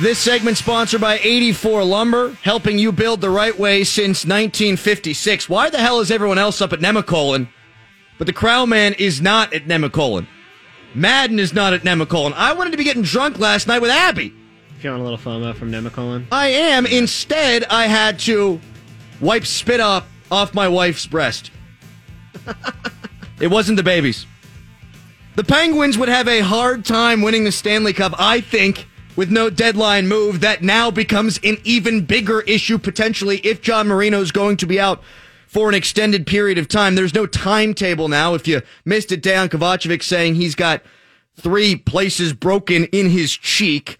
This segment sponsored by 84 Lumber, helping you build the right way since 1956. Why the hell is everyone else up at Nemacolin, but the Crow Man is not at Nemacolin? Madden is not at Nemacolin. I wanted to be getting drunk last night with Abby. Feeling a little FOMO from Nemacolin? I am. Instead, I had to wipe spit off my wife's breast. It wasn't the baby's. The Penguins would have a hard time winning the Stanley Cup, I think, with no deadline move. That now becomes an even bigger issue, potentially, if John Marino is going to be out for an extended period of time. There's no timetable now. If you missed it, Dejan Kovacevic saying he's got 3 places broken in his cheek.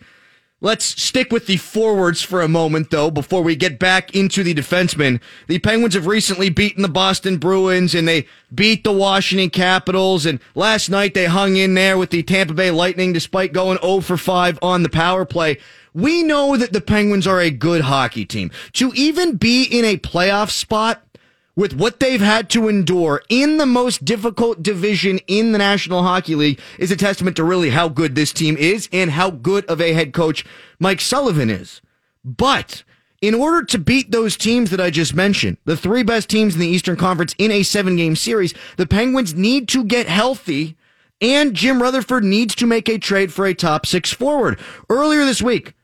Let's stick with the forwards for a moment, though, before we get back into the defensemen. The Penguins have recently beaten the Boston Bruins, and they beat the Washington Capitals, and last night they hung in there with the Tampa Bay Lightning despite going 0-for-5 on the power play. We know that the Penguins are a good hockey team. To even be in a playoff spot with what they've had to endure in the most difficult division in the National Hockey League is a testament to really how good this team is and how good of a head coach Mike Sullivan is. But in order to beat those teams that I just mentioned, the 3 best teams in the Eastern Conference in a 7-game series, the Penguins need to get healthy, and Jim Rutherford needs to make a trade for a top 6 forward. Earlier this week,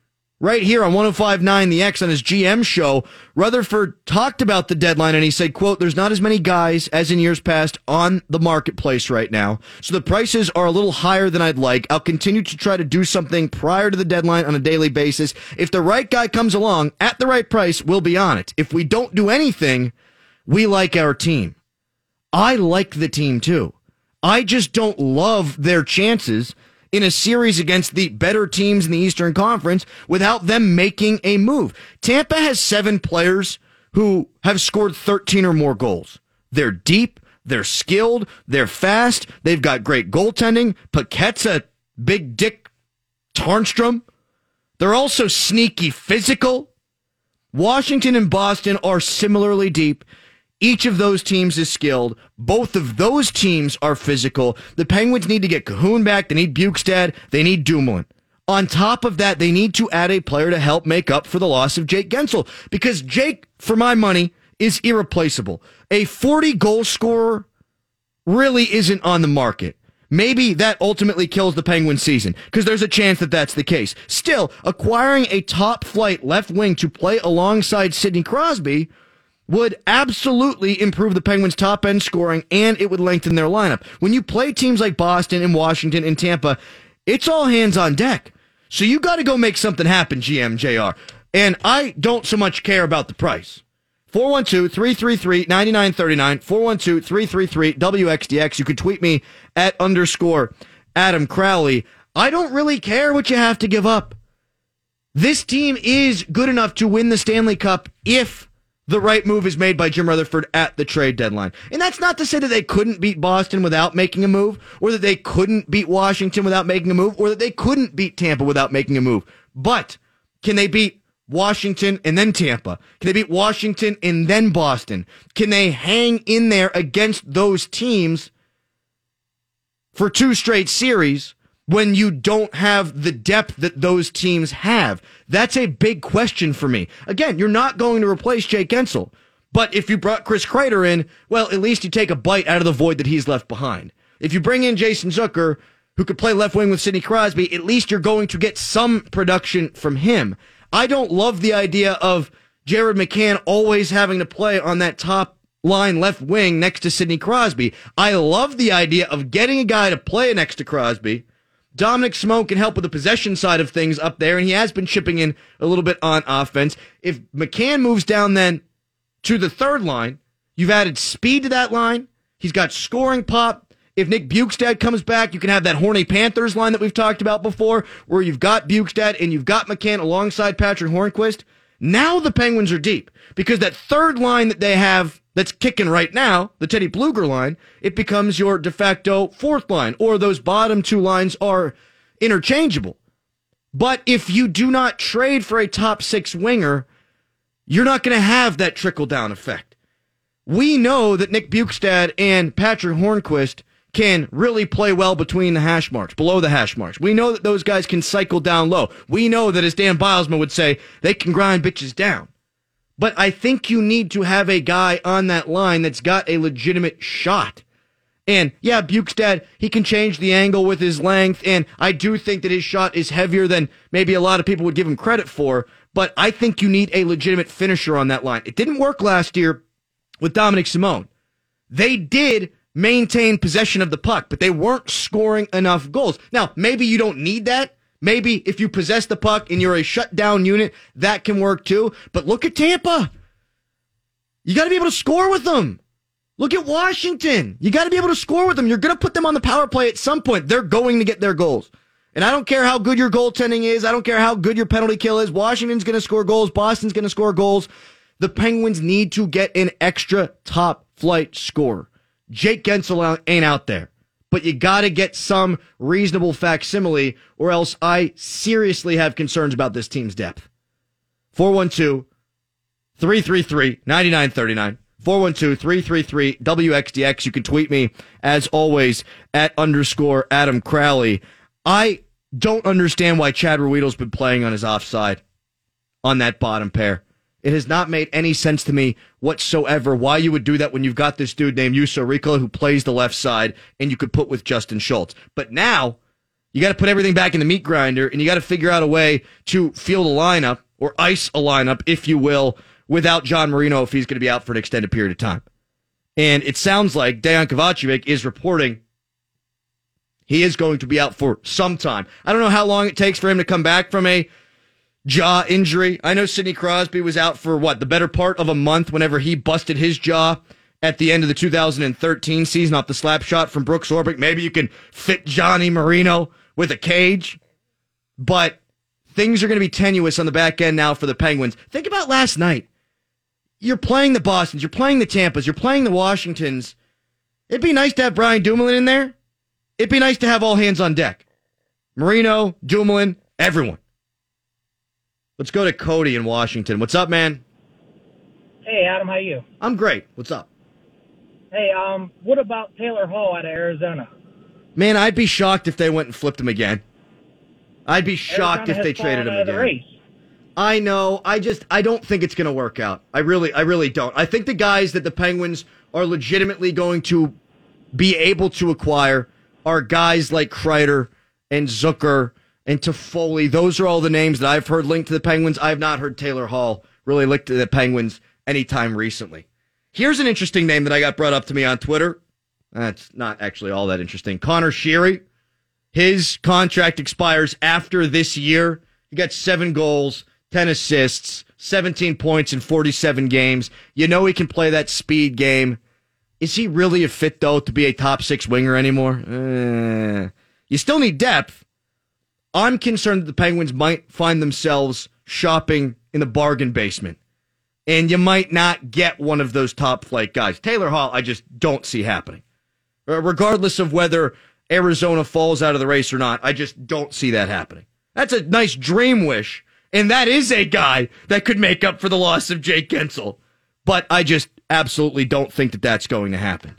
right here on 105.9 The X on his GM show, Rutherford talked about the deadline, and he said, quote, "There's not as many guys as in years past on the marketplace right now, so the prices are a little higher than I'd like. I'll continue to try to do something prior to the deadline on a daily basis. If the right guy comes along at the right price, we'll be on it. If we don't do anything, we like our team." I like the team, too. I just don't love their chances in a series against the better teams in the Eastern Conference without them making a move. Tampa has 7 players who have scored 13 or more goals. They're deep, they're skilled, they're fast, they've got great goaltending. Paquette's a big dick Tarnstrom. They're also sneaky physical. Washington and Boston are similarly deep. Each of those teams is skilled. Both of those teams are physical. The Penguins need to get Kahun back. They need Bukestad. They need Dumoulin. On top of that, they need to add a player to help make up for the loss of Jake Guentzel, because Jake, for my money, is irreplaceable. A 40-goal scorer really isn't on the market. Maybe that ultimately kills the Penguins' season, because there's a chance that that's the case. Still, acquiring a top-flight left wing to play alongside Sidney Crosby would absolutely improve the Penguins' top-end scoring, and it would lengthen their lineup. When you play teams like Boston and Washington and Tampa, it's all hands on deck. So you got to go make something happen, GM, JR. And I don't so much care about the price. 412-333-9939, 412-333-WXDX. You could tweet me at @Adam Crowley. I don't really care what you have to give up. This team is good enough to win the Stanley Cup if the right move is made by Jim Rutherford at the trade deadline. And that's not to say that they couldn't beat Boston without making a move, or that they couldn't beat Washington without making a move, or that they couldn't beat Tampa without making a move. But can they beat Washington and then Tampa? Can they beat Washington and then Boston? Can they hang in there against those teams for 2 straight series when you don't have the depth that those teams have? That's a big question for me. Again, you're not going to replace Jake Guentzel, but if you brought Chris Kreider in, well, at least you take a bite out of the void that he's left behind. If you bring in Jason Zucker, who could play left wing with Sidney Crosby, at least you're going to get some production from him. I don't love the idea of Jared McCann always having to play on that top line left wing next to Sidney Crosby. I love the idea of getting a guy to play next to Crosby. Dominic Smoke can help with the possession side of things up there, and he has been chipping in a little bit on offense. If McCann moves down then to the third line, you've added speed to that line. He's got scoring pop. If Nick Bukestad comes back, you can have that horny Panthers line that we've talked about before, where you've got Bukestad and you've got McCann alongside Patric Hörnqvist. Now the Penguins are deep, because that third line that they have that's kicking right now, the Teddy Bluger line, it becomes your de facto fourth line, or those bottom 2 lines are interchangeable. But if you do not trade for a top 6 winger, you're not going to have that trickle-down effect. We know that Nick Bukestad and Patric Hörnqvist can really play well between the hash marks, below the hash marks. We know that those guys can cycle down low. We know that, as Dan Bilesman would say, they can grind bitches down. But I think you need to have a guy on that line that's got a legitimate shot. And, yeah, Bukestad, he can change the angle with his length, and I do think that his shot is heavier than maybe a lot of people would give him credit for, but I think you need a legitimate finisher on that line. It didn't work last year with Dominic Simone. They did maintain possession of the puck, but they weren't scoring enough goals. Now, maybe you don't need that. Maybe if you possess the puck and you're a shutdown unit, that can work too. But look at Tampa. You got to be able to score with them. Look at Washington. You got to be able to score with them. You're going to put them on the power play at some point. They're going to get their goals. And I don't care how good your goaltending is. I don't care how good your penalty kill is. Washington's going to score goals. Boston's going to score goals. The Penguins need to get an extra top flight scorer. Jake Guentzel ain't out there, but you got to get some reasonable facsimile, or else I seriously have concerns about this team's depth. 412-333-9939. 412-333-WXDX. You can tweet me, as always, at _ Adam Crowley. I don't understand why Chad Ruedel's been playing on his offside on that bottom pair. It has not made any sense to me whatsoever why you would do that when you've got this dude named Juuso Riikola who plays the left side and you could put with Justin Schultz. But now you got to put everything back in the meat grinder and you got to figure out a way to field a lineup or ice a lineup, if you will, without John Marino if he's going to be out for an extended period of time. And it sounds like Dejan Kovacevic is reporting he is going to be out for some time. I don't know how long it takes for him to come back from a jaw injury. I know Sidney Crosby was out for, the better part of a month whenever he busted his jaw at the end of the 2013 season off the slap shot from Brooks Orpik. Maybe you can fit Johnny Marino with a cage. But things are going to be tenuous on the back end now for the Penguins. Think about last night. You're playing the Bostons. You're playing the Tampas. You're playing the Washingtons. It'd be nice to have Brian Dumoulin in there. It'd be nice to have all hands on deck. Marino, Dumoulin, everyone. Let's go to Cody in Washington. What's up, man? Hey, Adam, how you? I'm great. What's up? Hey, what about Taylor Hall out of Arizona? Man, I'd be shocked if they went and flipped him again. I'd be shocked if they traded him again. I know. I don't think it's going to work out. I really don't. I think the guys that the Penguins are legitimately going to be able to acquire are guys like Kreider and Zucker and Toffoli. Those are all the names that I've heard linked to the Penguins. I've not heard Taylor Hall really linked to the Penguins anytime recently. Here's an interesting name that I got brought up to me on Twitter. That's not actually all that interesting. Connor Sheary. His contract expires after this year. He got 7 goals, 10 assists, 17 points in 47 games. You know he can play that speed game. Is he really a fit, though, to be a top 6 winger anymore? You still need depth. I'm concerned that the Penguins might find themselves shopping in the bargain basement, and you might not get one of those top-flight guys. Taylor Hall, I just don't see happening. Regardless of whether Arizona falls out of the race or not, I just don't see that happening. That's a nice dream wish, and that is a guy that could make up for the loss of Jake Guentzel, but I just absolutely don't think that that's going to happen.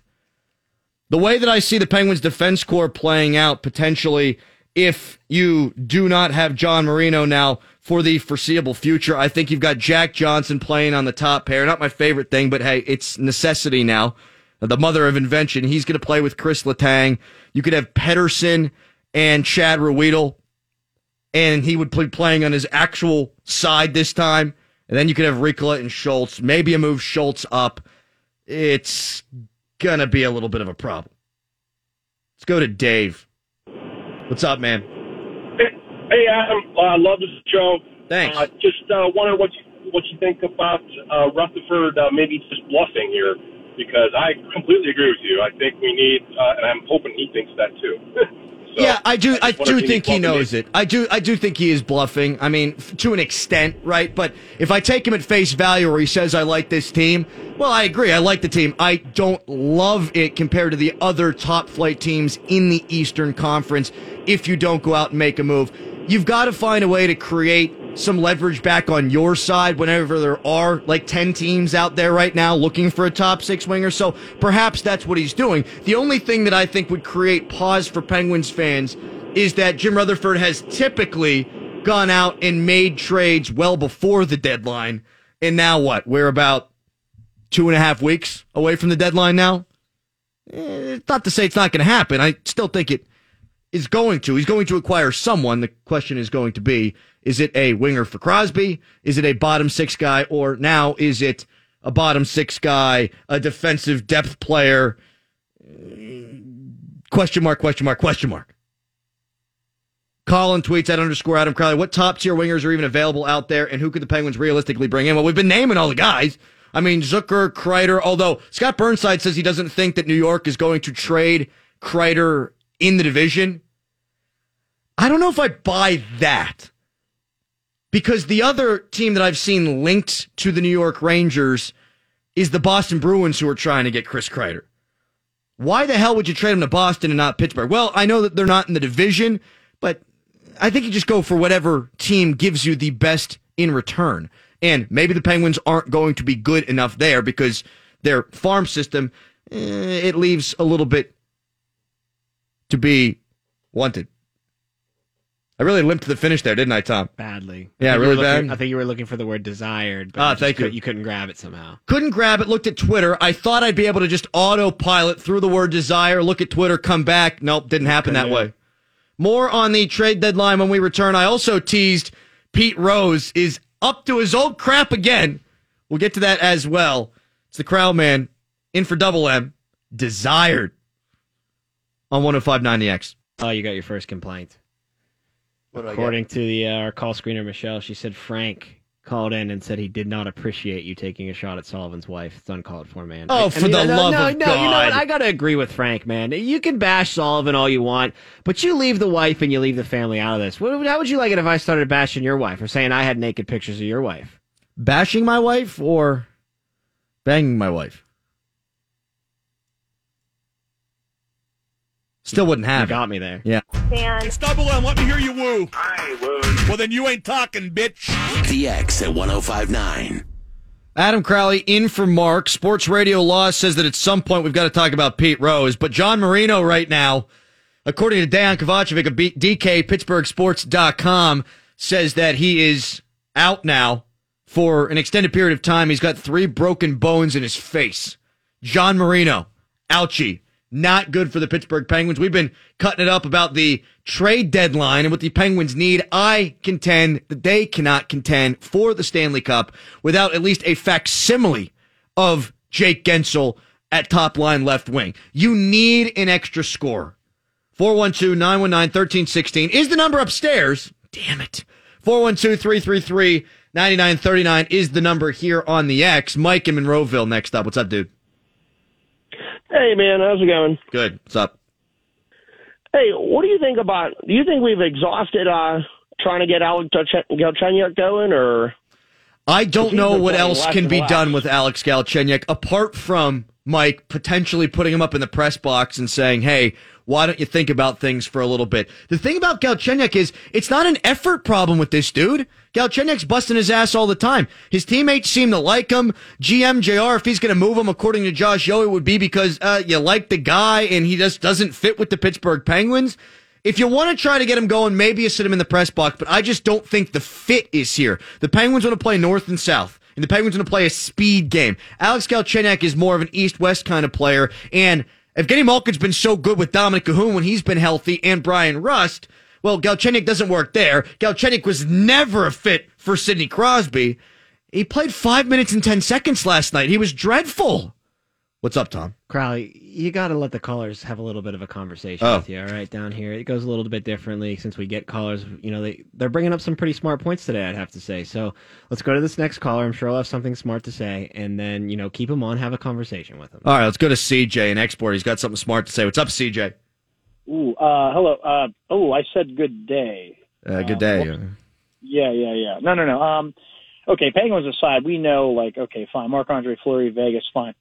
The way that I see the Penguins' defense corps playing out potentially, if you do not have John Marino now for the foreseeable future, I think you've got Jack Johnson playing on the top pair. Not my favorite thing, but hey, it's necessity now. The mother of invention. He's going to play with Chris Letang. You could have Pettersson and Chad Ruedel, and he would be playing on his actual side this time. And then you could have Riikola and Schultz. Maybe a move Schultz up. It's going to be a little bit of a problem. Let's go to Dave. What's up, man? Hey, Adam. I love this show. Thanks. Just wondering what you think about Rutherford maybe just bluffing here, because I completely agree with you. I think we need, and I'm hoping he thinks that too. So, yeah, I do think he knows it. I do think he is bluffing. I mean, to an extent, right? But if I take him at face value, where he says I like this team, well, I agree. I like the team. I don't love it compared to the other top flight teams in the Eastern Conference. If you don't go out and make a move, you've got to find a way to create some leverage back on your side whenever there are like 10 teams out there right now looking for a top six winger. So perhaps that's what he's doing. The only thing that I think would create pause for Penguins fans is that Jim Rutherford has typically gone out and made trades well before the deadline. And now what? We're about 2.5 weeks away from the deadline now. It's not to say it's not going to happen. I still think it is going to. He's going to acquire someone. The question is going to be, is it a winger for Crosby? Is it a bottom six guy? Or now, is it a bottom six guy, a defensive depth player? Question mark, question mark, question mark. Colin tweets at @_Adam Crowley. What top tier wingers are even available out there, and who could the Penguins realistically bring in? Well, we've been naming all the guys. I mean, Zucker, Kreider, although Scott Burnside says he doesn't think that New York is going to trade Kreider in the division. I don't know if I buy that, because the other team that I've seen linked to the New York Rangers is the Boston Bruins, who are trying to get Chris Kreider. Why the hell would you trade him to Boston and not Pittsburgh? Well, I know that they're not in the division, but I think you just go for whatever team gives you the best in return. And maybe the Penguins aren't going to be good enough there because their farm system, it leaves a little bit to be wanted. I really limped to the finish there, didn't I, Tom? Badly. Yeah, really bad. I think you were looking for the word desired, but you couldn't grab it somehow. Couldn't grab it, looked at Twitter. I thought I'd be able to just autopilot through the word desire, look at Twitter, come back. Nope, didn't happen that way. More on the trade deadline when we return. I also teased Pete Rose is up to his old crap again. We'll get to that as well. It's the Crow Man in for Double M, desired, on 105.9 The X. Oh, you got your first complaint. According to our call screener, Michelle, she said Frank called in and said he did not appreciate you taking a shot at Sullivan's wife. It's uncalled for, man. Oh, for the love of God. No, you know what? I got to agree with Frank, man. You can bash Sullivan all you want, but you leave the wife and you leave the family out of this. How would you like it if I started bashing your wife or saying I had naked pictures of your wife? Bashing my wife or banging my wife? Still wouldn't have. You got me there. Yeah. It's Double M. Let me hear you woo. I woo. Well, then you ain't talking, bitch. DX at 105.9. Adam Crowley in for Mark. Sports Radio Law says that at some point we've got to talk about Pete Rose. But John Marino right now, according to Dejan Kovacevic of DKPittsburghSports.com, says that he is out now for an extended period of time. He's got 3 broken bones in his face. John Marino. Ouchie. Not good for the Pittsburgh Penguins. We've been cutting it up about the trade deadline and what the Penguins need. I contend that they cannot contend for the Stanley Cup without at least a facsimile of Jake Guentzel at top line left wing. You need an extra scorer. 412-919-1316 is the number upstairs. Damn it. 412-333-9939 is the number here on the X. Mike in Monroeville next up. What's up, dude? Hey, man, how's it going? Good. What's up? Hey, what do you think about, do you think we've exhausted trying to get Alex Galchenyuk going, or? I don't know what else can be done with Alex Galchenyuk, apart from, Mike, potentially putting him up in the press box and saying, hey, why don't you think about things for a little bit? The thing about Galchenyuk is it's not an effort problem with this dude. Galchenyuk's busting his ass all the time. His teammates seem to like him. GMJR, if he's going to move him, according to Josh Yo, it would be because you like the guy and he just doesn't fit with the Pittsburgh Penguins. If you want to try to get him going, maybe you sit him in the press box, but I just don't think the fit is here. The Penguins want to play north and south, and the Penguins want to play a speed game. Alex Galchenyuk is more of an east-west kind of player, and Evgeny Malkin's been so good with Dominik Kahun when he's been healthy, and Brian Rust. Well, Galchenyuk doesn't work there. Galchenyuk was never a fit for Sidney Crosby. He played 5 minutes and 10 seconds last night. He was dreadful. What's up, Tom? Crowley, you got to let the callers have a little bit of a conversation with you, all right, down here. It goes a little bit differently since we get callers. You know, they're bringing up some pretty smart points today, I'd have to say. So let's go to this next caller. I'm sure I'll have something smart to say. And then, you know, keep him on, have a conversation with him. All right, let's go to CJ in Export. He's got something smart to say. What's up, CJ? Ooh, hello. I said good day. Good day. Well, yeah. No. Okay, Penguins aside, we know, like, okay, fine. Marc-Andre Fleury, Vegas, fine.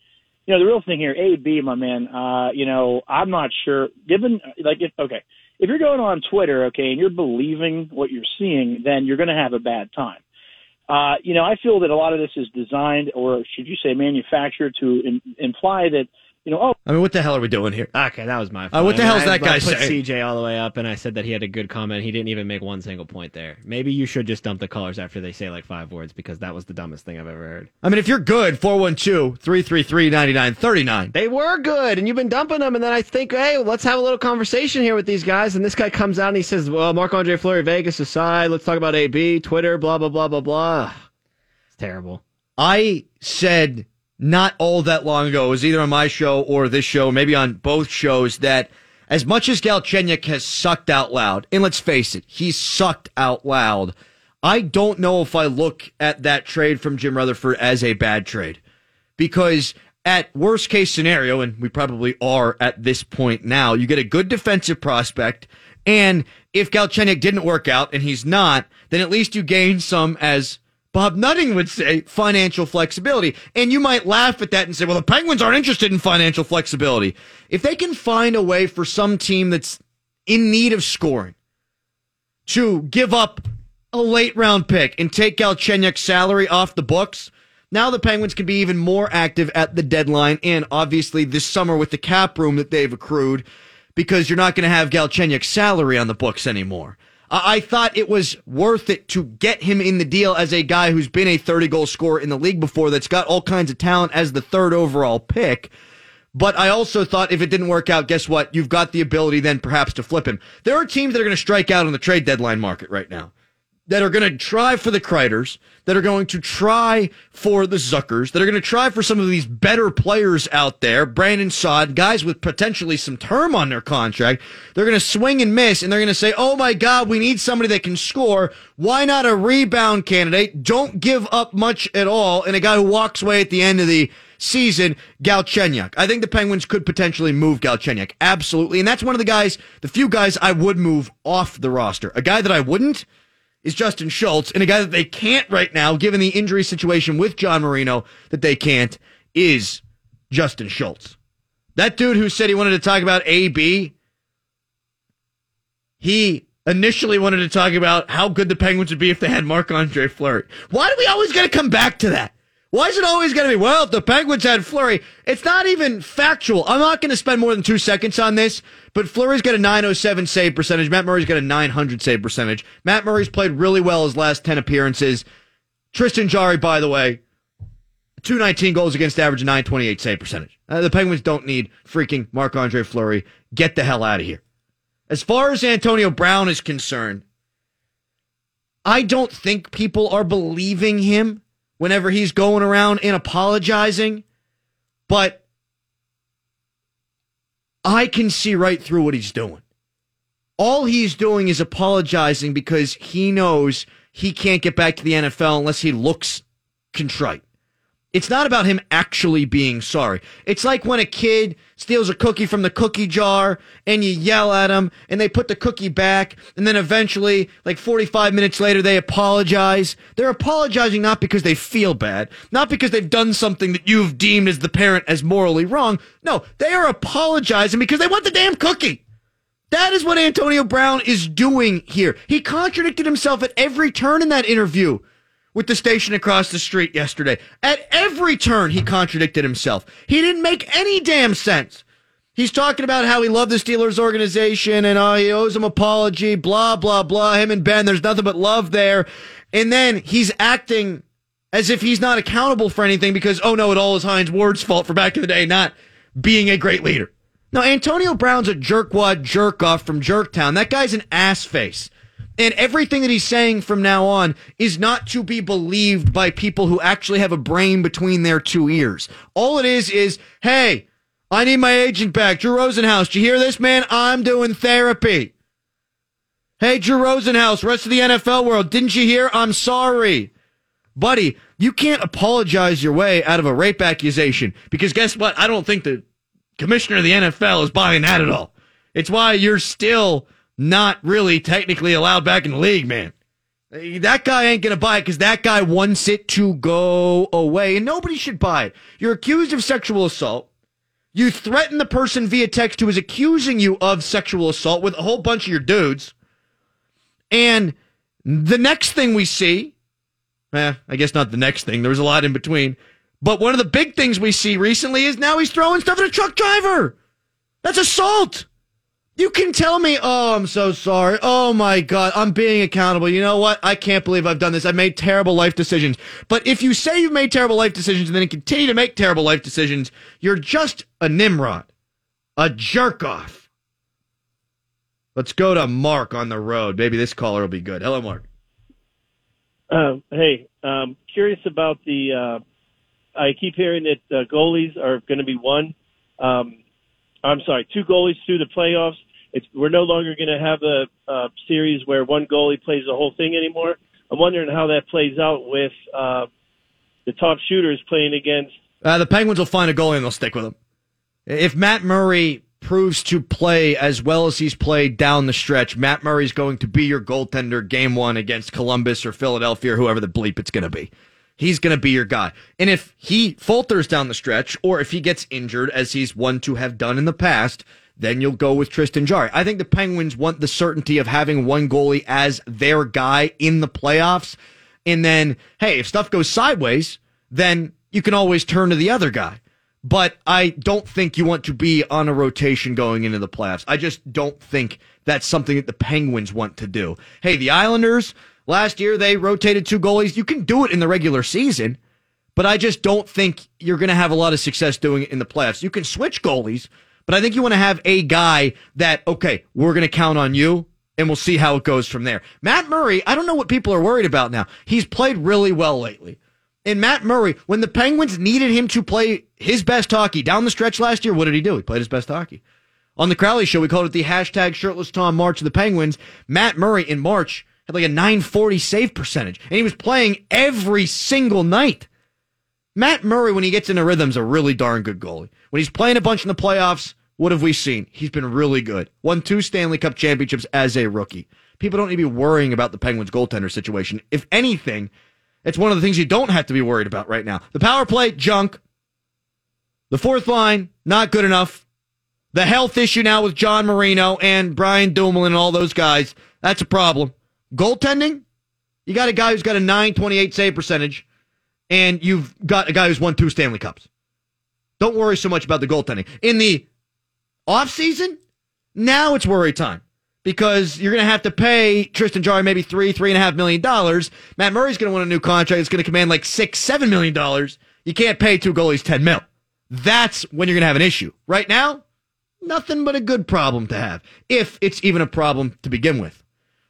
You know, the real thing here, A, B, my man, you know, I'm not sure. Given, like, okay, if you're going on Twitter, okay, and you're believing what you're seeing, then you're going to have a bad time. You know, I feel that a lot of this is designed, or should you say manufactured, to imply that, you know, oh. I mean, what the hell are we doing here? Okay, that was my fault. What the hell's that guy saying? I put CJ all the way up, and I said that he had a good comment. He didn't even make one single point there. Maybe you should just dump the callers after they say like five words, because that was the dumbest thing I've ever heard. I mean, if you're good, 412-333-9939. They were good, and you've been dumping them, and then I think, hey, let's have a little conversation here with these guys, and this guy comes out and he says, well, Marc-Andre Fleury, Vegas aside, let's talk about AB, Twitter, blah, blah, blah, blah, blah. It's terrible. I said... not all that long ago, it was either on my show or this show, maybe on both shows, that as much as Galchenyuk has sucked out loud, and let's face it, he's sucked out loud, I don't know if I look at that trade from Jim Rutherford as a bad trade. Because at worst case scenario, and we probably are at this point now, you get a good defensive prospect, and if Galchenyuk didn't work out, and he's not, then at least you gain some, as Bob Nutting would say, financial flexibility. And you might laugh at that and say, well, the Penguins aren't interested in financial flexibility. If they can find a way for some team that's in need of scoring to give up a late round pick and take Galchenyuk's salary off the books, now the Penguins can be even more active at the deadline and obviously this summer with the cap room that they've accrued, because you're not going to have Galchenyuk's salary on the books anymore. I thought it was worth it to get him in the deal as a guy who's been a 30-goal scorer in the league before, that's got all kinds of talent as the third overall pick. But I also thought if it didn't work out, guess what? You've got the ability then perhaps to flip him. There are teams that are going to strike out on the trade deadline market right now, that are going to try for the Kreiders, that are going to try for the Zuckers, that are going to try for some of these better players out there, Brandon Saad, guys with potentially some term on their contract. They're going to swing and miss, and they're going to say, oh my God, we need somebody that can score. Why not a rebound candidate? Don't give up much at all, and a guy who walks away at the end of the season, Galchenyuk. I think the Penguins could potentially move Galchenyuk, absolutely. And that's one of the guys, the few guys I would move off the roster. A guy that I wouldn't is Justin Schultz, and a guy that they can't right now, given the injury situation with John Marino, that they can't, is Justin Schultz. That dude who said he wanted to talk about AB, he initially wanted to talk about how good the Penguins would be if they had Marc-Andre Fleury. Why do we always got to come back to that? Why is it always going to be, well, if the Penguins had Fleury? It's not even factual. I'm not going to spend more than 2 seconds on this, but Fleury's got a 907 save percentage. Matt Murray's got a 900 save percentage. Matt Murray's played really well his last 10 appearances. Tristan Jarry, by the way, 219 goals against average, 928 save percentage. The Penguins don't need freaking Marc-Andre Fleury. Get the hell out of here. As far as Antonio Brown is concerned, I don't think people are believing him whenever he's going around and apologizing, but I can see right through what he's doing. All he's doing is apologizing because he knows he can't get back to the NFL unless he looks contrite. It's not about him actually being sorry. It's like when a kid steals a cookie from the cookie jar and you yell at him and they put the cookie back, and then eventually, like 45 minutes later, they apologize. They're apologizing not because they feel bad, not because they've done something that you've deemed as the parent as morally wrong. No, they are apologizing because they want the damn cookie. That is what Antonio Brown is doing here. He contradicted himself at every turn in that interview with the station across the street yesterday. At every turn, he contradicted himself. He didn't make any damn sense. He's talking about how he loved the Steelers organization and he owes him an apology, blah, blah, blah. Him and Ben, there's nothing but love there. And then he's acting as if he's not accountable for anything because, oh no, it all is Heinz Ward's fault for back in the day not being a great leader. Now, Antonio Brown's a jerkwad jerk-off from Jerktown. That guy's an ass face. And everything that he's saying from now on is not to be believed by people who actually have a brain between their two ears. All it is, hey, I need my agent back. Drew Rosenhaus, did you hear this, man? I'm doing therapy. Hey, Drew Rosenhaus, rest of the NFL world, didn't you hear? I'm sorry. Buddy, you can't apologize your way out of a rape accusation, because guess what? I don't think the commissioner of the NFL is buying that at all. It's why you're still not really technically allowed back in the league, man. That guy ain't going to buy it because that guy wants it to go away, and nobody should buy it. You're accused of sexual assault. You threaten the person via text who is accusing you of sexual assault with a whole bunch of your dudes. And the next thing we see, I guess not the next thing, there was a lot in between, but one of the big things we see recently is now he's throwing stuff at a truck driver. That's assault. You can tell me, oh, I'm so sorry. Oh, my God, I'm being accountable. You know what? I can't believe I've done this. I've made terrible life decisions. But if you say you've made terrible life decisions and then continue to make terrible life decisions, you're just a Nimrod, a jerk-off. Let's go to Mark on the road. Maybe this caller will be good. Hello, Mark. Hey, curious about the I keep hearing that goalies are going to be two goalies through the playoffs. We're no longer going to have a series where one goalie plays the whole thing anymore. I'm wondering how that plays out with the top shooters playing against. The Penguins will find a goalie and they'll stick with him. If Matt Murray proves to play as well as he's played down the stretch, Matt Murray's going to be your goaltender game one against Columbus or Philadelphia or whoever the bleep it's going to be. He's going to be your guy. And if he falters down the stretch or if he gets injured, as he's one to have done in the past, then you'll go with Tristan Jarry. I think the Penguins want the certainty of having one goalie as their guy in the playoffs. And then, hey, if stuff goes sideways, then you can always turn to the other guy. But I don't think you want to be on a rotation going into the playoffs. I just don't think that's something that the Penguins want to do. Hey, the Islanders... last year, they rotated two goalies. You can do it in the regular season, but I just don't think you're going to have a lot of success doing it in the playoffs. You can switch goalies, but I think you want to have a guy that, okay, we're going to count on you, and we'll see how it goes from there. Matt Murray, I don't know what people are worried about now. He's played really well lately. And Matt Murray, when the Penguins needed him to play his best hockey down the stretch last year, what did he do? He played his best hockey. On the Crowley Show, we called it the #ShirtlessTom March of the Penguins. Matt Murray in March had like a 940 save percentage, and he was playing every single night. Matt Murray, when he gets into rhythm, is a really darn good goalie. When he's playing a bunch in the playoffs, what have we seen? He's been really good. Won 2 Stanley Cup championships as a rookie. People don't need to be worrying about the Penguins' goaltender situation. If anything, it's one of the things you don't have to be worried about right now. The power play, junk. The fourth line, not good enough. The health issue now with John Marino and Brian Dumoulin and all those guys, that's a problem. Goaltending, you got a guy who's got a 928 save percentage, and you've got a guy who's won 2 Stanley Cups. Don't worry so much about the goaltending. In the offseason, now it's worry time because you're going to have to pay Tristan Jarry maybe $3.5 million. Matt Murray's going to want a new contract that's going to command like $6-7 million. You can't pay two goalies $10 million. That's when you're going to have an issue. Right now, nothing but a good problem to have, if it's even a problem to begin with.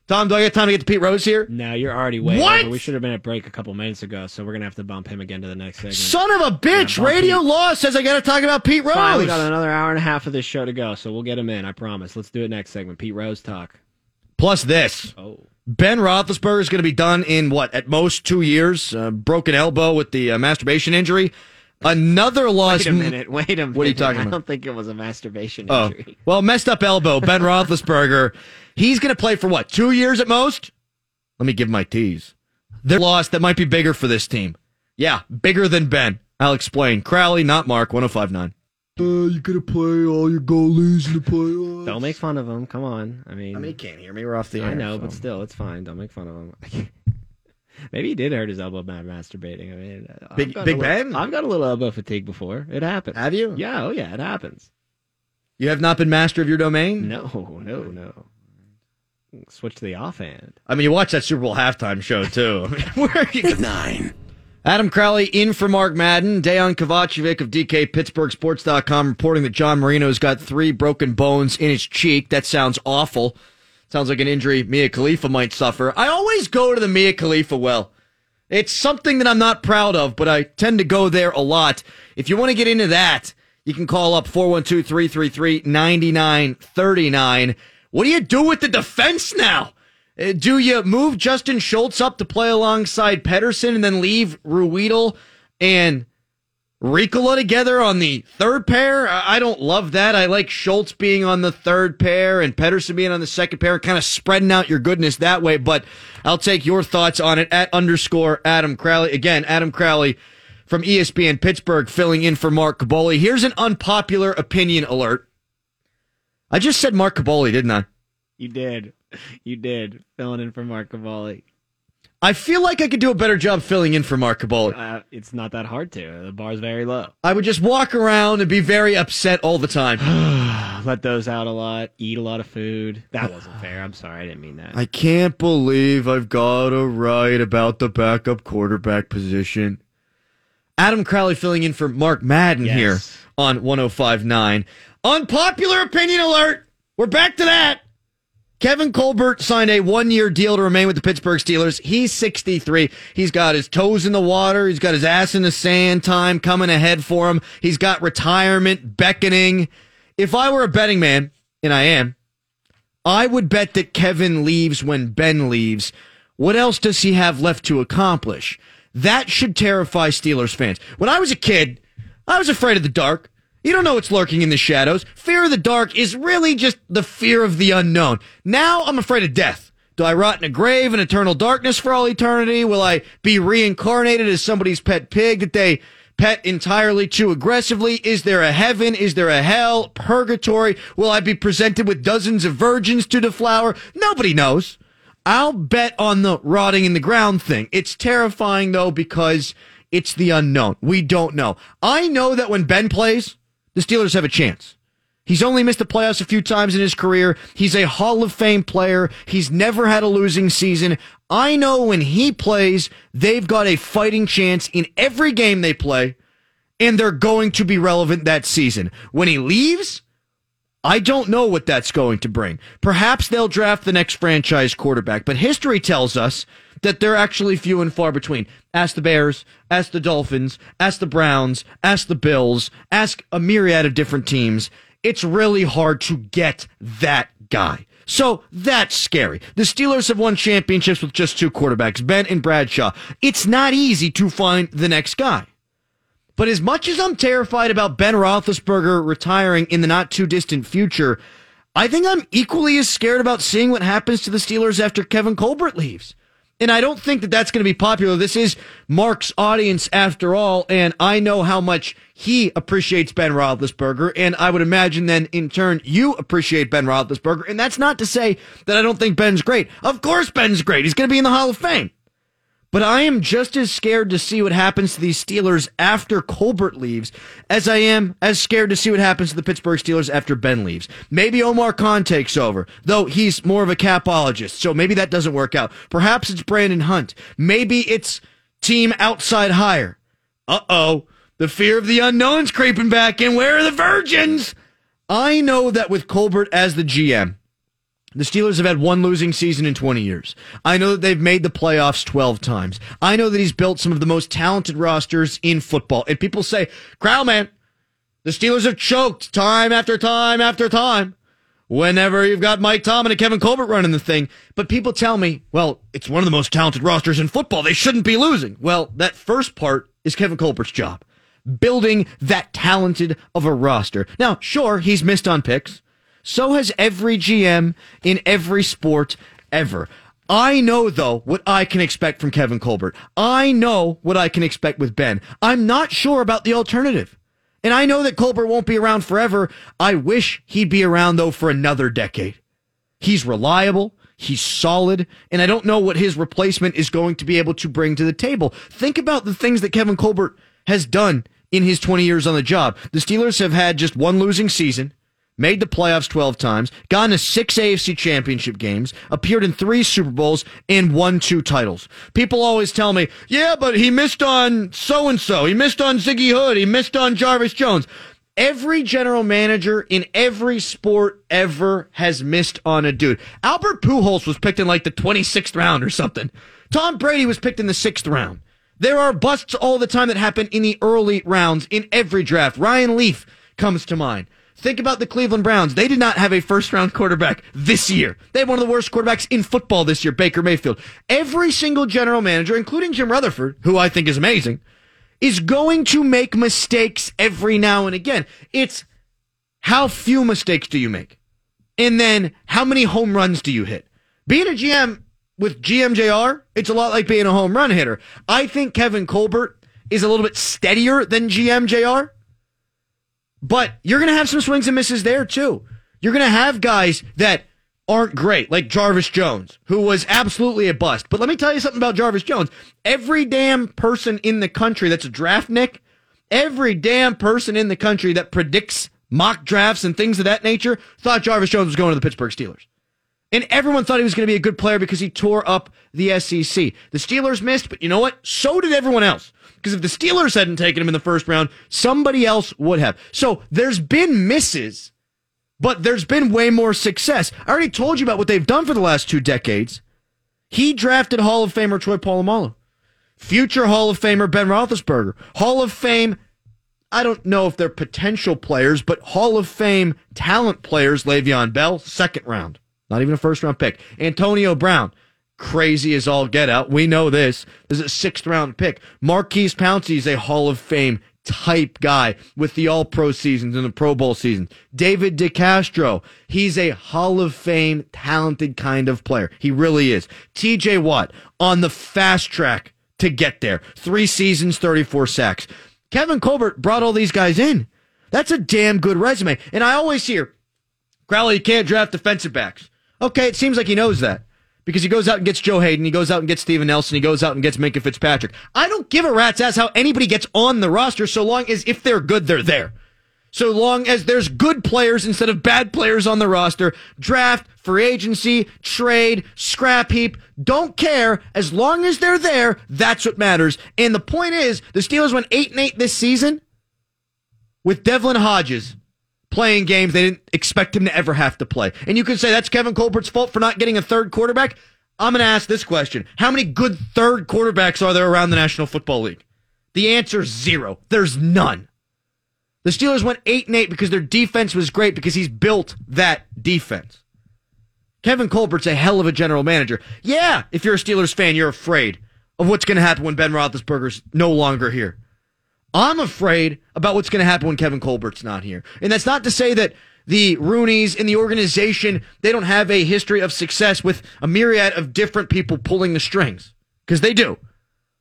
Tom, do I get time to get to Pete Rose here? No, you're already way over. We should have been at break a couple minutes ago, so we're going to have to bump him again to the next segment. Son of a bitch! Yeah, Radio Pete. Law says I got to talk about Pete Rose! Fine, we got another hour and a half of this show to go, so we'll get him in, I promise. Let's do it next segment. Pete Rose talk. Plus this. Oh. Ben Roethlisberger is going to be done in, at most 2 years? Broken elbow with the masturbation injury. Another loss. Wait a minute. What are you talking about? I don't think it was a masturbation injury. Well, messed up elbow. Ben Roethlisberger. He's going to play for 2 years at most? Let me give my tease. Their loss that might be bigger for this team. Yeah, bigger than Ben. I'll explain. Crowley, not Mark. 105.9. You're going to play all your goalies in the playoffs. Don't make fun of him. Come on. I mean, he can't hear me. We're off the air. I know, so. But still, it's fine. Don't make fun of him. Maybe he did hurt his elbow by masturbating. I mean, Big Ben? I've got a little elbow fatigue before. It happens. Have you? Yeah, it happens. You have not been master of your domain? No. Switch to the offhand. I mean, you watch that Super Bowl halftime show, too. Where are you? 9. Adam Crowley in for Mark Madden. Dejan Kovacevic of DKPittsburghSports.com reporting that John Marino's got 3 broken bones in his cheek. That sounds awful. Sounds like an injury Mia Khalifa might suffer. I always go to the Mia Khalifa well. It's something that I'm not proud of, but I tend to go there a lot. If you want to get into that, you can call up 412-333-9939. What do you do with the defense now? Do you move Justin Schultz up to play alongside Pettersson and then leave Ruedel and Ricola together on the third pair? I don't love that. I like Schultz being on the third pair and Pettersson being on the second pair, kind of spreading out your goodness that way, but I'll take your thoughts on it at @Adam Crowley. Again, Adam Crowley from ESPN Pittsburgh filling in for Mark Kaboly. Here's an unpopular opinion alert. I just said Mark Kaboly, didn't I? You did. You did. Filling in for Mark Kaboly. I feel like I could do a better job filling in for Mark Kaboly. It's not that hard to. The bar's very low. I would just walk around and be very upset all the time. Let those out a lot. Eat a lot of food. That wasn't fair. I'm sorry. I didn't mean that. I can't believe I've got to write about the backup quarterback position. Adam Crowley filling in for Mark Madden here on 105.9. Unpopular opinion alert. We're back to that. Kevin Colbert signed a one-year deal to remain with the Pittsburgh Steelers. He's 63. He's got his toes in the water. He's got his ass in the sand time coming ahead for him. He's got retirement beckoning. If I were a betting man, and I am, I would bet that Kevin leaves when Ben leaves. What else does he have left to accomplish? That should terrify Steelers fans. When I was a kid, I was afraid of the dark. You don't know what's lurking in the shadows. Fear of the dark is really just the fear of the unknown. Now I'm afraid of death. Do I rot in a grave in eternal darkness for all eternity? Will I be reincarnated as somebody's pet pig that they pet entirely too aggressively? Is there a heaven? Is there a hell? Purgatory? Will I be presented with dozens of virgins to deflower? Nobody knows. I'll bet on the rotting in the ground thing. It's terrifying, though, because it's the unknown. We don't know. I know that when Ben plays, the Steelers have a chance. He's only missed the playoffs a few times in his career. He's a Hall of Fame player. He's never had a losing season. I know when he plays, they've got a fighting chance in every game they play, and they're going to be relevant that season. When he leaves, I don't know what that's going to bring. Perhaps they'll draft the next franchise quarterback, but history tells us that they're actually few and far between. Ask the Bears, ask the Dolphins, ask the Browns, ask the Bills, ask a myriad of different teams. It's really hard to get that guy. So that's scary. The Steelers have won championships with just two quarterbacks, Ben and Bradshaw. It's not easy to find the next guy. But as much as I'm terrified about Ben Roethlisberger retiring in the not-too-distant future, I think I'm equally as scared about seeing what happens to the Steelers after Kevin Colbert leaves. And I don't think that that's going to be popular. This is Mark's audience after all, and I know how much he appreciates Ben Roethlisberger, and I would imagine then, in turn, you appreciate Ben Roethlisberger. And that's not to say that I don't think Ben's great. Of course Ben's great. He's going to be in the Hall of Fame. But I am just as scared to see what happens to these Steelers after Colbert leaves as I am as scared to see what happens to the Pittsburgh Steelers after Ben leaves. Maybe Omar Khan takes over, though he's more of a capologist, so maybe that doesn't work out. Perhaps it's Brandon Hunt. Maybe it's team outside hire. Uh-oh, the fear of the unknown's creeping back in. Where are the virgins? I know that with Colbert as the GM, the Steelers have had one losing season in 20 years. I know that they've made the playoffs 12 times. I know that he's built some of the most talented rosters in football. And people say, Crow, man, the Steelers have choked time after time after time whenever you've got Mike Tomlin and Kevin Colbert running the thing. But people tell me, well, it's one of the most talented rosters in football. They shouldn't be losing. Well, that first part is Kevin Colbert's job, building that talented of a roster. Now, sure, he's missed on picks. So has every GM in every sport ever. I know, though, what I can expect from Kevin Colbert. I know what I can expect with Ben. I'm not sure about the alternative. And I know that Colbert won't be around forever. I wish he'd be around, though, for another decade. He's reliable. He's solid. And I don't know what his replacement is going to be able to bring to the table. Think about the things that Kevin Colbert has done in his 20 years on the job. The Steelers have had just one losing season, made the playoffs 12 times, gotten to 6 AFC championship games, appeared in 3 Super Bowls, and won 2 titles. People always tell me, yeah, but he missed on so-and-so. He missed on Ziggy Hood. He missed on Jarvis Jones. Every general manager in every sport ever has missed on a dude. Albert Pujols was picked in like the 26th round or something. Tom Brady was picked in the 6th round. There are busts all the time that happen in the early rounds in every draft. Ryan Leaf comes to mind. Think about the Cleveland Browns. They did not have a first-round quarterback this year. They have one of the worst quarterbacks in football this year, Baker Mayfield. Every single general manager, including Jim Rutherford, who I think is amazing, is going to make mistakes every now and again. It's how few mistakes do you make? And then how many home runs do you hit? Being a GM with GMJR, it's a lot like being a home run hitter. I think Kevin Colbert is a little bit steadier than GM JR. But you're going to have some swings and misses there, too. You're going to have guys that aren't great, like Jarvis Jones, who was absolutely a bust. But let me tell you something about Jarvis Jones. Every damn person in the country that's a draft Nick, every damn person in the country that predicts mock drafts and things of that nature thought Jarvis Jones was going to the Pittsburgh Steelers. And everyone thought he was going to be a good player because he tore up the SEC. The Steelers missed, but you know what? So did everyone else. Because if the Steelers hadn't taken him in the first round, somebody else would have. So there's been misses, but there's been way more success. I already told you about what they've done for the last 2 decades. He drafted Hall of Famer Troy Polamalu, future Hall of Famer Ben Roethlisberger, Hall of Fame, I don't know if they're potential players, but Hall of Fame talent players, Le'Veon Bell, second round. Not even a first-round pick. Antonio Brown, crazy as all get out. We know this. This is a sixth-round pick. Marquise Pouncey is a Hall of Fame type guy with the All-Pro seasons and the Pro Bowl season. David DeCastro, he's a Hall of Fame talented kind of player. He really is. T.J. Watt on the fast track to get there. 3 seasons, 34 sacks. Kevin Colbert brought all these guys in. That's a damn good resume. And I always hear, Crowley, you can't draft defensive backs. Okay, it seems like he knows that because he goes out and gets Joe Hayden, he goes out and gets Steven Nelson, he goes out and gets Minkah Fitzpatrick. I don't give a rat's ass how anybody gets on the roster so long as if they're good, they're there. So long as there's good players instead of bad players on the roster, draft, free agency, trade, scrap heap, don't care. As long as they're there, that's what matters. And the point is, the Steelers went 8-8 this season with Devlin Hodges playing games they didn't expect him to ever have to play. And you could say that's Kevin Colbert's fault for not getting a third quarterback. I'm going to ask this question. How many good third quarterbacks are there around the National Football League? The answer is 0. There's none. The Steelers went 8-8 because their defense was great because he's built that defense. Kevin Colbert's a hell of a general manager. Yeah, if you're a Steelers fan, you're afraid of what's going to happen when Ben Roethlisberger's no longer here. I'm afraid about what's going to happen when Kevin Colbert's not here. And that's not to say that the Rooneys in the organization, they don't have a history of success with a myriad of different people pulling the strings. Because they do.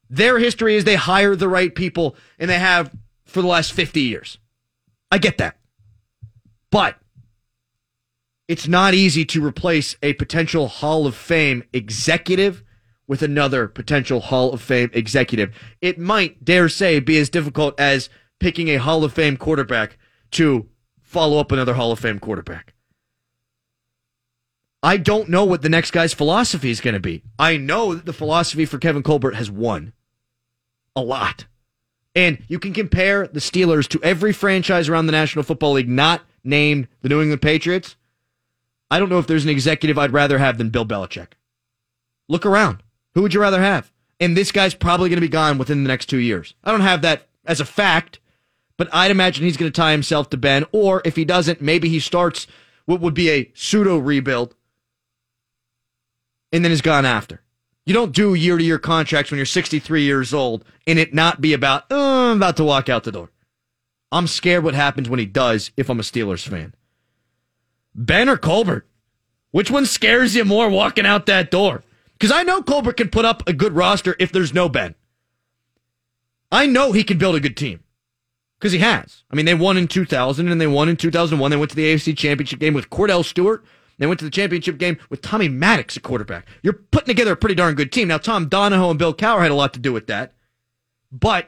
Their history is they hire the right people, and they have for the last 50 years. I get that. But it's not easy to replace a potential Hall of Fame executive with another potential Hall of Fame executive. It might, dare say, be as difficult as picking a Hall of Fame quarterback to follow up another Hall of Fame quarterback. I don't know what the next guy's philosophy is going to be. I know that the philosophy for Kevin Colbert has won a lot. And you can compare the Steelers to every franchise around the National Football League not named the New England Patriots. I don't know if there's an executive I'd rather have than Bill Belichick. Look around. Who would you rather have? And this guy's probably going to be gone within the next 2 years. I don't have that as a fact, but I'd imagine he's going to tie himself to Ben, or if he doesn't, maybe he starts what would be a pseudo-rebuild and then is gone after. You don't do year-to-year contracts when you're 63 years old and it not be about, oh, I'm about to walk out the door. I'm scared what happens when he does if I'm a Steelers fan. Ben or Colbert? Which one scares you more walking out that door? Because I know Colbert can put up a good roster if there's no Ben. I know he can build a good team. Because he has. I mean, they won in 2000 and they won in 2001. They went to the AFC Championship game with Cordell Stewart. They went to the championship game with Tommy Maddox at quarterback. You're putting together a pretty darn good team. Now, Tom Donahoe and Bill Cowher had a lot to do with that. But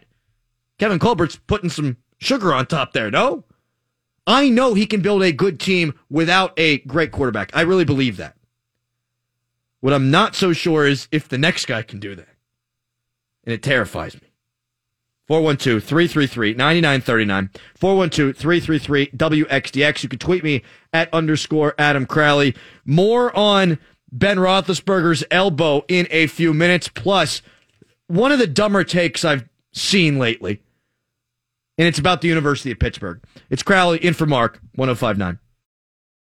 Kevin Colbert's putting some sugar on top there, no? I know he can build a good team without a great quarterback. I really believe that. What I'm not so sure is if the next guy can do that. And it terrifies me. 412-333-9939. 412-333-WXDX. You can tweet me at @Adam Crowley. More on Ben Roethlisberger's elbow in a few minutes. Plus, one of the dumber takes I've seen lately. And it's about the University of Pittsburgh. It's Crowley in for Mark, 105.9.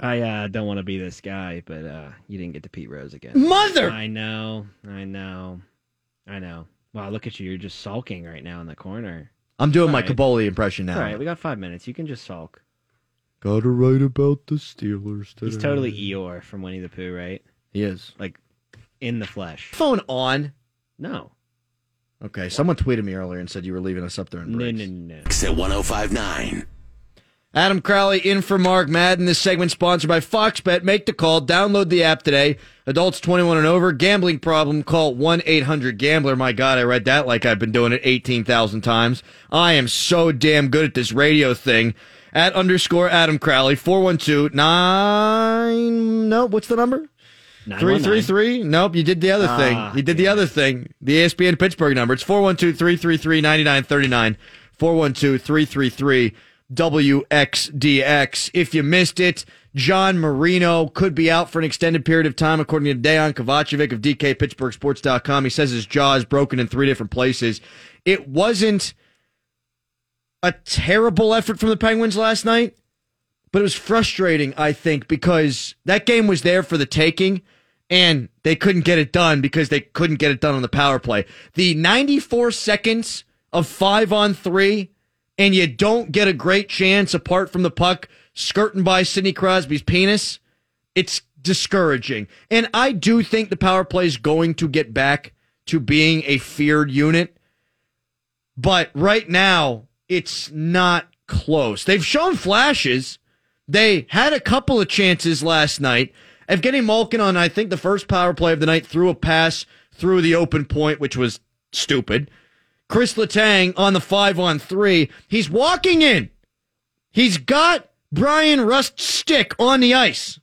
I don't want to be this guy, but you didn't get to Pete Rose again. Mother! I know. Wow, look at you. You're just sulking right now in the corner. I'm doing my Kaboly impression now. All right, we got 5 minutes. You can just sulk. Gotta write about the Steelers today. He's totally Eeyore from Winnie the Pooh, right? He is. Like, in the flesh. Phone on? No. Okay, someone tweeted me earlier and said you were leaving us up there in breaks. No. It's at 105.9. Adam Crowley in for Mark Madden. This segment sponsored by Fox Bet. Make the call. Download the app today. Adults 21 and over. Gambling problem? Call 1-800-GAMBLER. My God, I read that like I've been doing it 18,000 times. I am so damn good at this radio thing. At _ Adam Crowley, 412-9... Nope, what's the number? 333? Nope, you did the other thing. You did the other thing. The ESPN Pittsburgh number. It's 412-333-9939. 412-333... WXDX. If you missed it, John Marino could be out for an extended period of time, according to Dejan Kovacevic of DKPittsburghSports.com. He says his jaw is broken in 3 different places. It wasn't a terrible effort from the Penguins last night, but it was frustrating, I think, because that game was there for the taking, and they couldn't get it done because they couldn't get it done on the power play. The 94 seconds of 5-on-3... and you don't get a great chance apart from the puck skirting by Sidney Crosby's penis, it's discouraging. And I do think the power play is going to get back to being a feared unit. But right now, it's not close. They've shown flashes. They had a couple of chances last night. Evgeny Malkin on, I think, the first power play of the night threw a pass through the open point, which was stupid. Chris Letang on the 5-on-3. He's walking in. He's got Brian Rust's stick on the ice.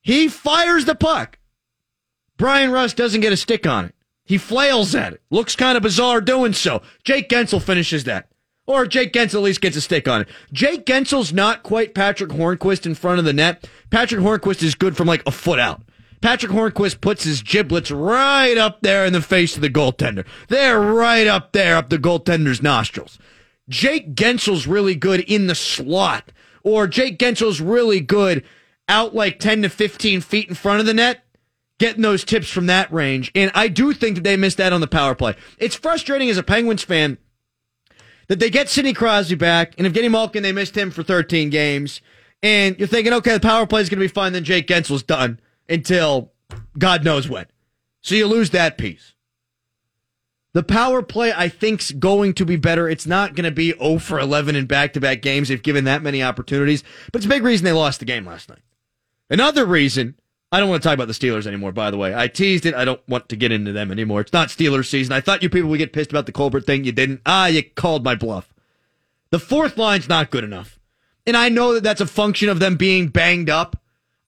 He fires the puck. Brian Rust doesn't get a stick on it. He flails at it. Looks kind of bizarre doing so. Jake Guentzel finishes that. Or Jake Guentzel at least gets a stick on it. Jake Guentzel's not quite Patric Hörnqvist in front of the net. Patric Hörnqvist is good from like a foot out. Patric Hörnqvist puts his giblets right up there in the face of the goaltender. They're right up there, up the goaltender's nostrils. Jake Guentzel's really good in the slot, or Jake Guentzel's really good out like 10 to 15 feet in front of the net, getting those tips from that range. And I do think that they missed that on the power play. It's frustrating as a Penguins fan that they get Sidney Crosby back, and Evgeny Malkin, they missed him for 13 games. And you're thinking, okay, the power play is going to be fine, then Jake Guentzel's done. Until God knows when. So you lose that piece. The power play, I think, is going to be better. It's not going to be 0 for 11 in back-to-back games. They've given that many opportunities. But it's a big reason they lost the game last night. Another reason, I don't want to talk about the Steelers anymore, by the way. I teased it. I don't want to get into them anymore. It's not Steelers season. I thought you people would get pissed about the Colbert thing. You didn't. You called my bluff. The fourth line's not good enough. And I know that that's a function of them being banged up.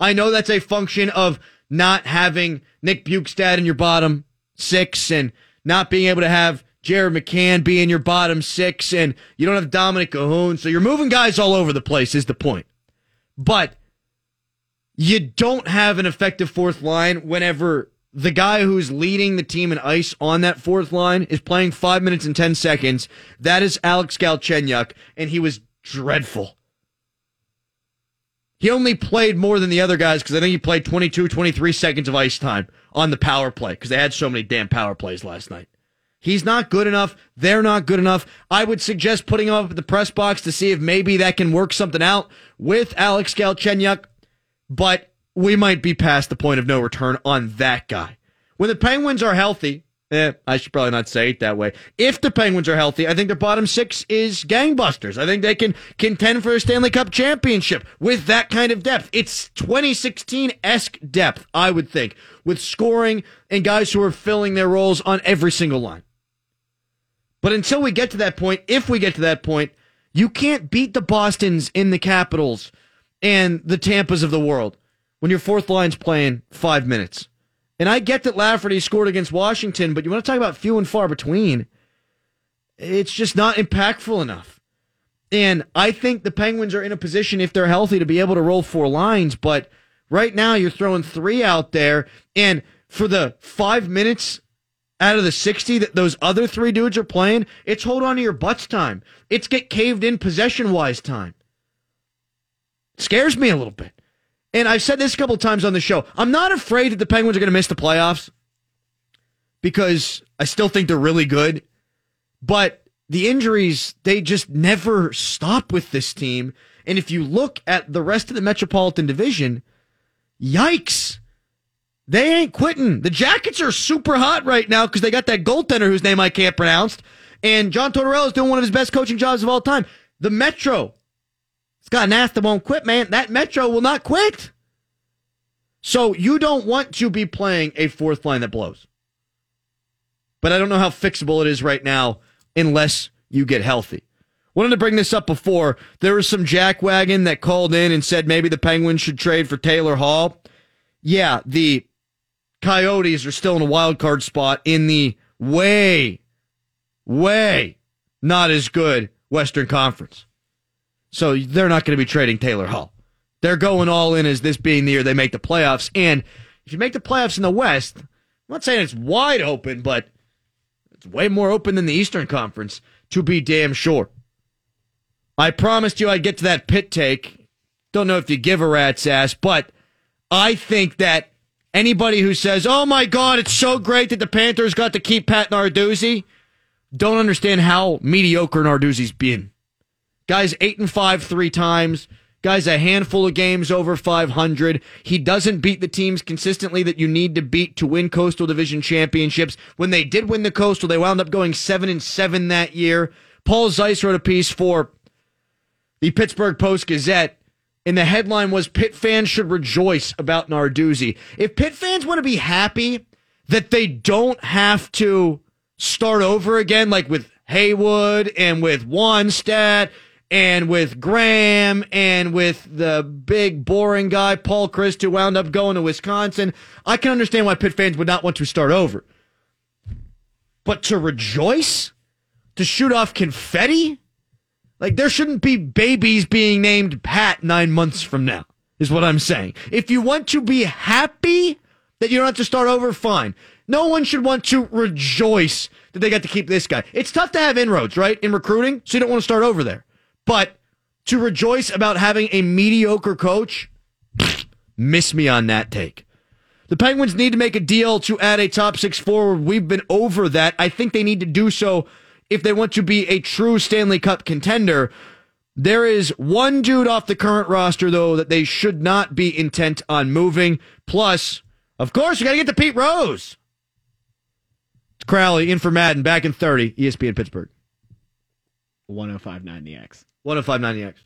I know that's a function of not having Nick Bukestad in your bottom 6 and not being able to have Jared McCann be in your bottom 6, and you don't have Dominik Kahun, so you're moving guys all over the place is the point. But you don't have an effective fourth line whenever the guy who's leading the team in ice on that fourth line is playing 5 minutes and 10 seconds. That is Alex Galchenyuk, and he was dreadful. He only played more than the other guys because I think he played 22, 23 seconds of ice time on the power play because they had so many damn power plays last night. He's not good enough. They're not good enough. I would suggest putting him up at the press box to see if maybe that can work something out with Alex Galchenyuk, but we might be past the point of no return on that guy. When the Penguins are healthy, I should probably not say it that way. If the Penguins are healthy, I think their bottom 6 is gangbusters. I think they can contend for a Stanley Cup championship with that kind of depth. It's 2016-esque depth, I would think, with scoring and guys who are filling their roles on every single line. But until we get to that point, if we get to that point, you can't beat the Bostons in the Capitals and the Tampas of the world when your fourth line's playing 5 minutes. And I get that Lafferty scored against Washington, but you want to talk about few and far between. It's just not impactful enough. And I think the Penguins are in a position, if they're healthy, to be able to roll 4 lines. But right now you're throwing 3 out there. And for the 5 minutes out of the 60 that those other three dudes are playing, it's hold on to your butts time. It's get caved in possession-wise time. It scares me a little bit. And I've said this a couple times on the show. I'm not afraid that the Penguins are going to miss the playoffs because I still think they're really good. But the injuries, they just never stop with this team. And if you look at the rest of the Metropolitan Division, yikes. They ain't quitting. The Jackets are super hot right now because they got that goaltender whose name I can't pronounce. And John Tortorella's doing one of his best coaching jobs of all time. The Metro. It's got an ass that won't quit, man. That Metro will not quit. So you don't want to be playing a fourth line that blows. But I don't know how fixable it is right now unless you get healthy. Wanted to bring this up before. There was some jackwagon that called in and said maybe the Penguins should trade for Taylor Hall. Yeah, the Coyotes are still in a wild card spot in the way not as good Western Conference. So they're not going to be trading Taylor Hall. They're going all in as this being the year they make the playoffs. And if you make the playoffs in the West, I'm not saying it's wide open, but it's way more open than the Eastern Conference, to be damn sure. I promised you I'd get to that pit take. Don't know if you give a rat's ass, but I think that anybody who says, oh my God, it's so great that the Panthers got to keep Pat Narduzzi, don't understand how mediocre Narduzzi's been. Guy's 8-5 three times. Guy's a handful of games over 500. He doesn't beat the teams consistently that you need to beat to win Coastal Division championships. When they did win the Coastal, they wound up going 7-7 that year. Paul Zeiss wrote a piece for the Pittsburgh Post-Gazette, and the headline was, Pitt fans should rejoice about Narduzzi. If Pitt fans want to be happy that they don't have to start over again, like with Haywood and with Wannstedt and with Graham and with the big boring guy, Paul Chryst, who wound up going to Wisconsin, I can understand why Pitt fans would not want to start over. But to rejoice? To shoot off confetti? Like, there shouldn't be babies being named Pat 9 months from now, is what I'm saying. If you want to be happy that you don't have to start over, fine. No one should want to rejoice that they got to keep this guy. It's tough to have inroads, right, in recruiting, so you don't want to start over there. But to rejoice about having a mediocre coach, miss me on that take. The Penguins need to make a deal to add a top six forward. We've been over that. I think they need to do so if they want to be a true Stanley Cup contender. There is one dude off the current roster, though, that they should not be intent on moving. Plus, of course, you got to get to Pete Rose. It's Crowley in for Madden, back in 30, ESPN Pittsburgh. 105.9 The X. 105.9 The X.